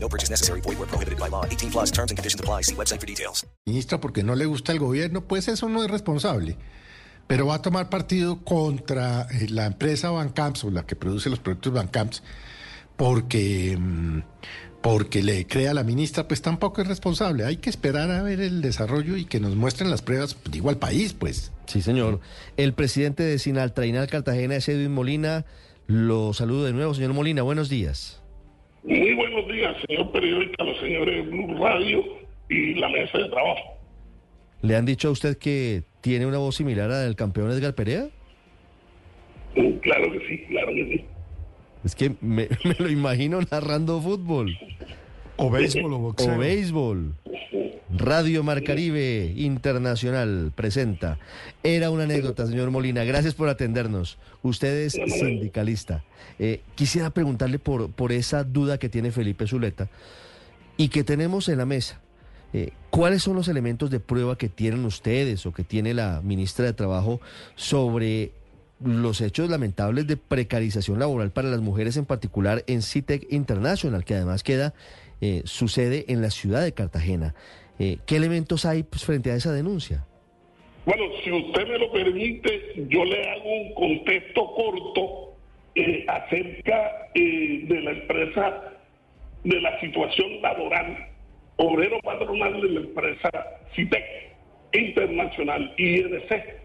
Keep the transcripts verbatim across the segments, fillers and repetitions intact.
No purchase necessary. Void where prohibited by law. eighteen plus terms and conditions apply. See website for details. Ministro, porque no le gusta el gobierno, pues eso no es responsable. Pero va a tomar partido contra la empresa Bancamps, o la que produce los productos Bancamps, porque, porque le crea a la ministra, pues tampoco es responsable. Hay que esperar a ver el desarrollo y que nos muestren las pruebas, pues, digo, al país, pues. Sí, señor. El presidente de Sinaltrainal Cartagena es Edwin Molina. Lo saludo de nuevo, señor Molina. Buenos días. Muy buenos días, señor periodista, los señores de Blue Radio y la mesa de trabajo. ¿Le han dicho a usted que tiene una voz similar a la del campeón Edgar Perea? Uh, claro que sí, claro que sí. Es que me, me lo imagino narrando fútbol. O béisbol o boxeo. O béisbol. Radio Mar Caribe Internacional presenta. Era una anécdota, señor Molina. Gracias por atendernos. Usted es sindicalista. Eh, quisiera preguntarle por, por esa duda que tiene Felipe Zuleta y que tenemos en la mesa. Eh, ¿Cuáles son los elementos de prueba que tienen ustedes o que tiene la ministra de Trabajo sobre los hechos lamentables de precarización laboral para las mujeres, en particular en CITEC International, que además queda... Eh, sucede en la ciudad de Cartagena? Eh, ¿Qué elementos hay, pues, frente a esa denuncia? Bueno, si usted me lo permite, yo le hago un contexto corto eh, acerca eh, de la empresa, de la situación laboral, obrero patronal de la empresa CITEC Internacional, I N C.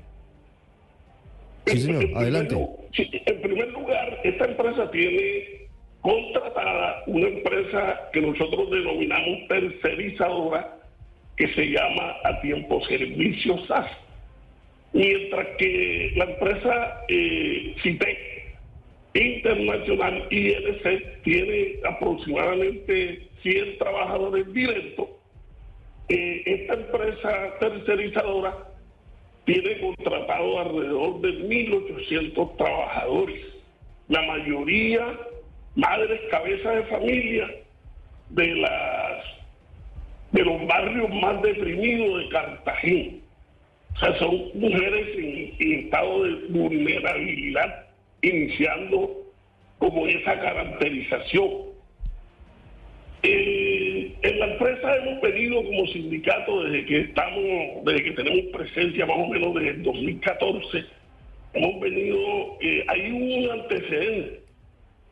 Sí, señor, en, adelante. Primer, en primer lugar, esta empresa tiene... contratada una empresa que nosotros denominamos tercerizadora, que se llama A Tiempo Servicio S A S, mientras que la empresa eh, CITEC Internacional I N C tiene aproximadamente cien trabajadores directos. Eh, esta empresa tercerizadora tiene contratado alrededor de mil ochocientos trabajadores, la mayoría madres cabezas de familia de las de los barrios más deprimidos de Cartagena. O sea, son mujeres en, en estado de vulnerabilidad, iniciando como esa caracterización. Eh, en la empresa hemos pedido como sindicato desde que estamos, desde que tenemos presencia más o menos desde el dos mil catorce, hemos venido, eh, hay un antecedente.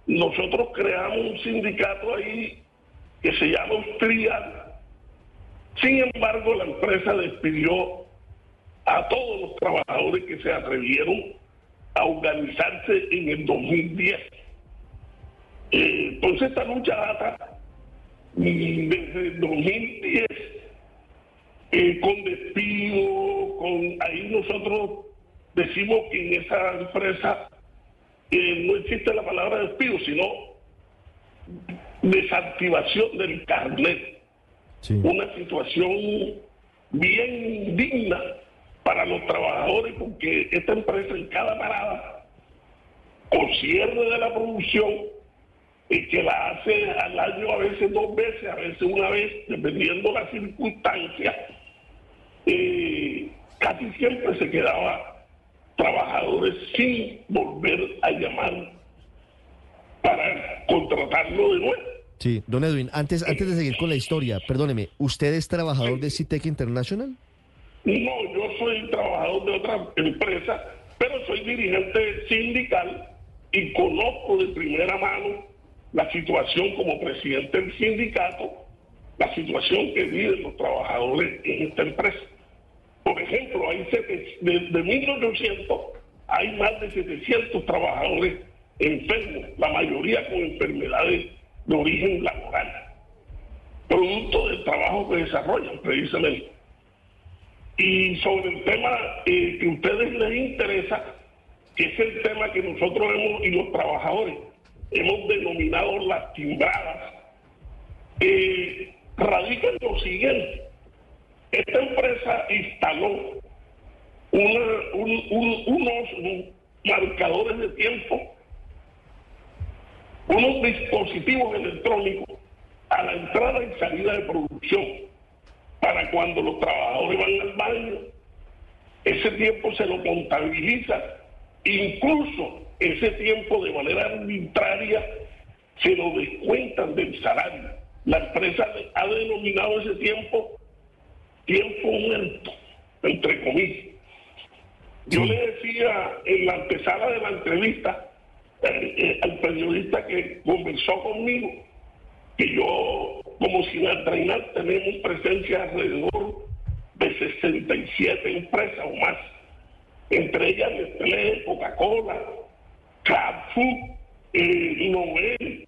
Nosotros creamos un sindicato ahí que se llama Austrías. Sin embargo, la empresa despidió a todos los trabajadores que se atrevieron a organizarse en el dos mil diez. Entonces, esta lucha data desde el dos mil diez, eh, con despido, con... ahí nosotros decimos que en esa empresa... Eh, no existe la palabra despido, sino desactivación del carnet. Sí. Una situación bien digna para los trabajadores, porque esta empresa en cada parada, con cierre de la producción, eh, que la hace al año a veces dos veces, a veces una vez, dependiendo las circunstancias, eh, casi siempre se quedaba... trabajadores sin volver a llamar para contratarlo de nuevo. Sí, don Edwin, antes antes de seguir con la historia, perdóneme, ¿usted es trabajador de CITEC International? No, yo soy trabajador de otra empresa, pero soy dirigente sindical y conozco de primera mano la situación como presidente del sindicato, la situación que viven los trabajadores en esta empresa. Por ejemplo, hay sete, de, de mil ochocientos hay más de setecientos trabajadores enfermos, la mayoría con enfermedades de origen laboral, producto del trabajo que desarrollan precisamente. Y sobre el tema eh, que a ustedes les interesa, que es el tema que nosotros hemos, y los trabajadores, hemos denominado las timbradas, eh, radica en lo siguiente. Es empresa instaló una, un, un, unos marcadores de tiempo, unos dispositivos electrónicos a la entrada y salida de producción, para cuando los trabajadores van al baño, ese tiempo se lo contabiliza. Incluso ese tiempo, de manera arbitraria, se lo descuentan del salario. La empresa ha denominado ese tiempo tiempo muerto, entre comillas. Yo le decía en la antesala de la entrevista eh, eh, al periodista que conversó conmigo que yo, como Sinaltrainal, tenemos presencia alrededor de sesenta y siete empresas o más, entre ellas Nestlé, Coca-Cola, Kraft, eh, Nobel.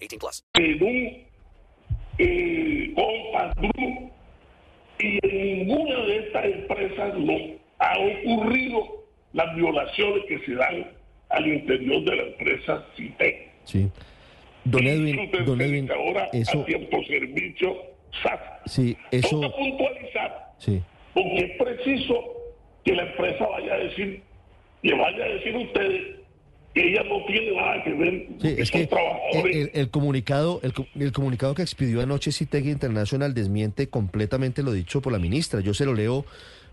eighteen plus. Perú, eh, Compas Blue, y en ninguna de estas empresas no ha ocurrido las violaciones que se dan al interior de la empresa CITEC. Sí. Don Edwin, don Edwin, ahora eso... a tiempo servicio S A S. Sí, eso... Toca puntualizar, sí, porque es preciso que la empresa vaya a decir, que vaya a decir a ustedes que ella no tiene nada que ver. Sí, es que trabajadores. El, el comunicado el, el comunicado que expidió anoche CITEC International desmiente completamente lo dicho por la ministra. Yo se lo leo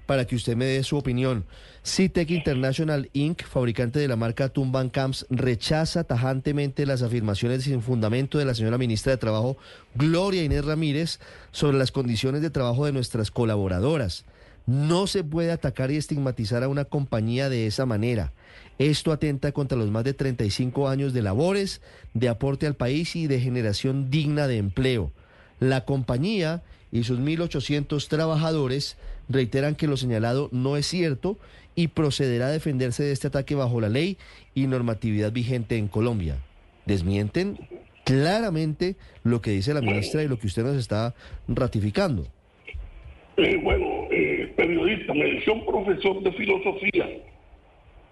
para que usted me dé su opinión. CITEC International incorporated, fabricante de la marca Tumban Camps, rechaza tajantemente las afirmaciones sin fundamento de la señora ministra de Trabajo, Gloria Inés Ramírez, sobre las condiciones de trabajo de nuestras colaboradoras. No se puede atacar y estigmatizar a una compañía de esa manera. Esto atenta contra los más de treinta y cinco años de labores, de aporte al país y de generación digna de empleo. La compañía y sus mil ochocientos trabajadores reiteran que lo señalado no es cierto y procederá a defenderse de este ataque bajo la ley y normatividad vigente en Colombia. Desmienten claramente lo que dice la ministra y lo que usted nos está ratificando. Eh, bueno, eh, periodista, me decía un profesor de filosofía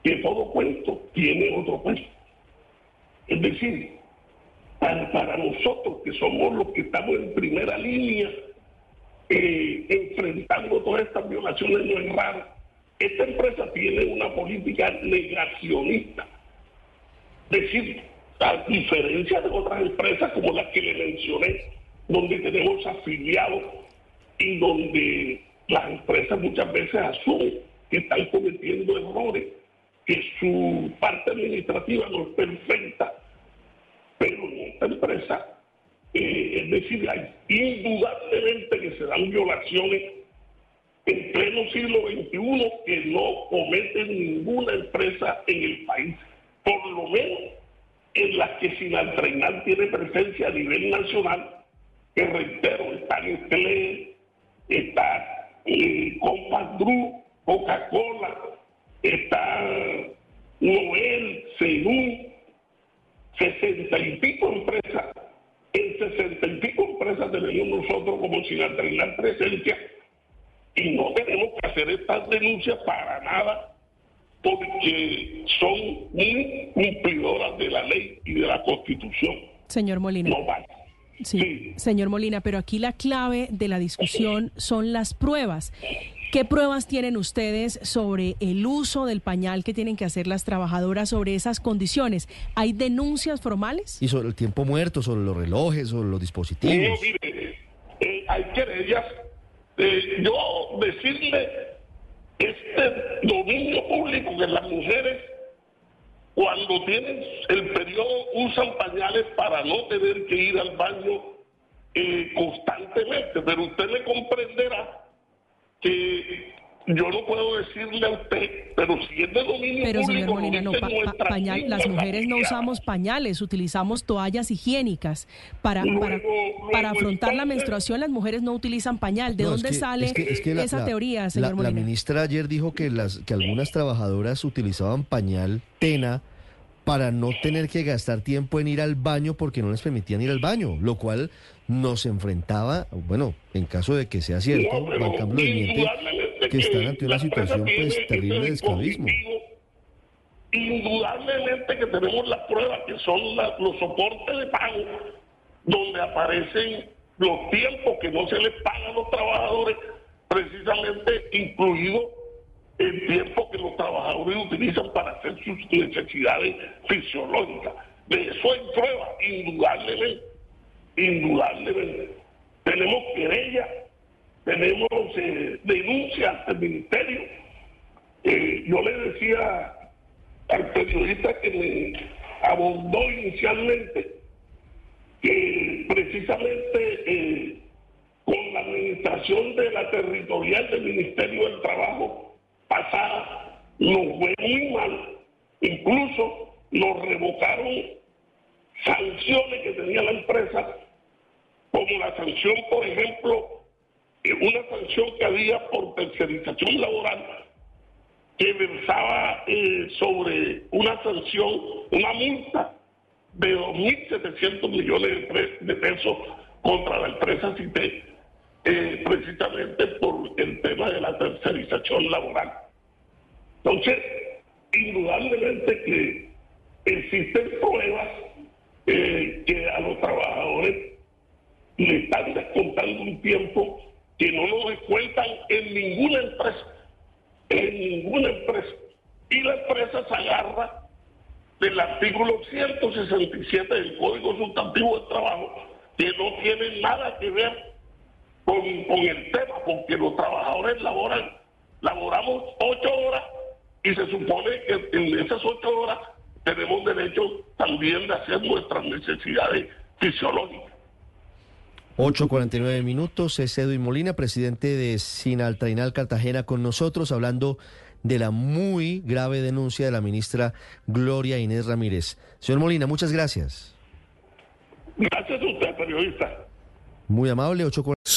que todo cuento tiene otro cuento. Es decir, para, para nosotros que somos los que estamos en primera línea eh, enfrentando todas estas violaciones, no es raro. Esta empresa tiene una política negacionista. Es decir, a diferencia de otras empresas como las que le mencioné, donde tenemos afiliados y donde las empresas muchas veces asumen que están cometiendo errores, que su parte administrativa no es perfecta, pero en esta empresa, eh, es decir, hay indudablemente que se dan violaciones en pleno siglo veintiuno que no comete ninguna empresa en el país, por lo menos en las que Sinaltrainal tiene presencia a nivel nacional, que reitero, está Nestlé, está eh, Compadru, Coca-Cola, está Nobel, Senú, sesenta y pico empresas. En sesenta y pico empresas tenemos nosotros como Sinaltrainal presencia, y no tenemos que hacer estas denuncias para nada, porque son muy cumplidoras de la ley y de la Constitución. Señor Molina. No vale. Sí, sí, señor Molina, pero aquí la clave de la discusión son las pruebas. ¿Qué pruebas tienen ustedes sobre el uso del pañal que tienen que hacer las trabajadoras, sobre esas condiciones? ¿Hay denuncias formales? Y sobre el tiempo muerto, sobre los relojes, sobre los dispositivos. Sí, mire, eh, hay querellas. Eh, yo decirle este dominio público que las mujeres, cuando tienen el periodo, usan pañales para no tener que ir al baño eh, constantemente. Pero usted le comprenderá que Yo no puedo decirle a usted, pero si es de dominio pero, público... Pero, señor Molina, no, pa, pa, pañal, las mujeres no usamos pañales, utilizamos toallas higiénicas. Para luego, para, luego para afrontar la menstruación, las mujeres no utilizan pañal. ¿De no, dónde es que, sale es que, es que la, esa la, teoría, señor la, Molina? La ministra ayer dijo que, las, que algunas trabajadoras utilizaban pañal, tena, para no tener que gastar tiempo en ir al baño porque no les permitían ir al baño, lo cual nos enfrentaba, bueno, en caso de que sea cierto, no, Bancamps lo admite, que están ante una situación pues terrible de esclavismo. Indudablemente que tenemos las pruebas, que son la, los soportes de pago, donde aparecen los tiempos que no se les paga a los trabajadores, precisamente incluido el tiempo que los trabajadores utilizan para hacer sus necesidades fisiológicas. De eso hay pruebas, indudablemente, indudablemente. Tenemos querellas, tenemos eh, denuncias ante el ministerio. Eh, yo le decía al periodista que me abordó inicialmente que precisamente eh, con la administración de la territorial del Ministerio del Trabajo pasada nos fue muy mal. Incluso nos revocaron sanciones que tenía la empresa, como la sanción, por ejemplo, una sanción que había por tercerización laboral que versaba eh, sobre una sanción, una multa de dos mil setecientos millones de pesos contra la empresa CITEC, eh, precisamente por el tema de la tercerización laboral. Entonces, indudablemente que existen pruebas eh, que a los trabajadores le están descontando un tiempo que no lo descuentan en ninguna empresa, en ninguna empresa. Y la empresa se agarra del artículo ciento sesenta y siete del Código Sustantivo del Trabajo, que no tiene nada que ver con, con el tema, porque los trabajadores laboran, laboramos ocho horas y se supone que en esas ocho horas tenemos derecho también de hacer nuestras necesidades fisiológicas. ocho cuarenta y nueve minutos, es Edwin Molina, presidente de Sinaltrainal Cartagena, con nosotros hablando de la muy grave denuncia de la ministra Gloria Inés Ramírez. Señor Molina, muchas gracias. Gracias a usted, periodista. Muy amable. ocho cuarenta y nueve.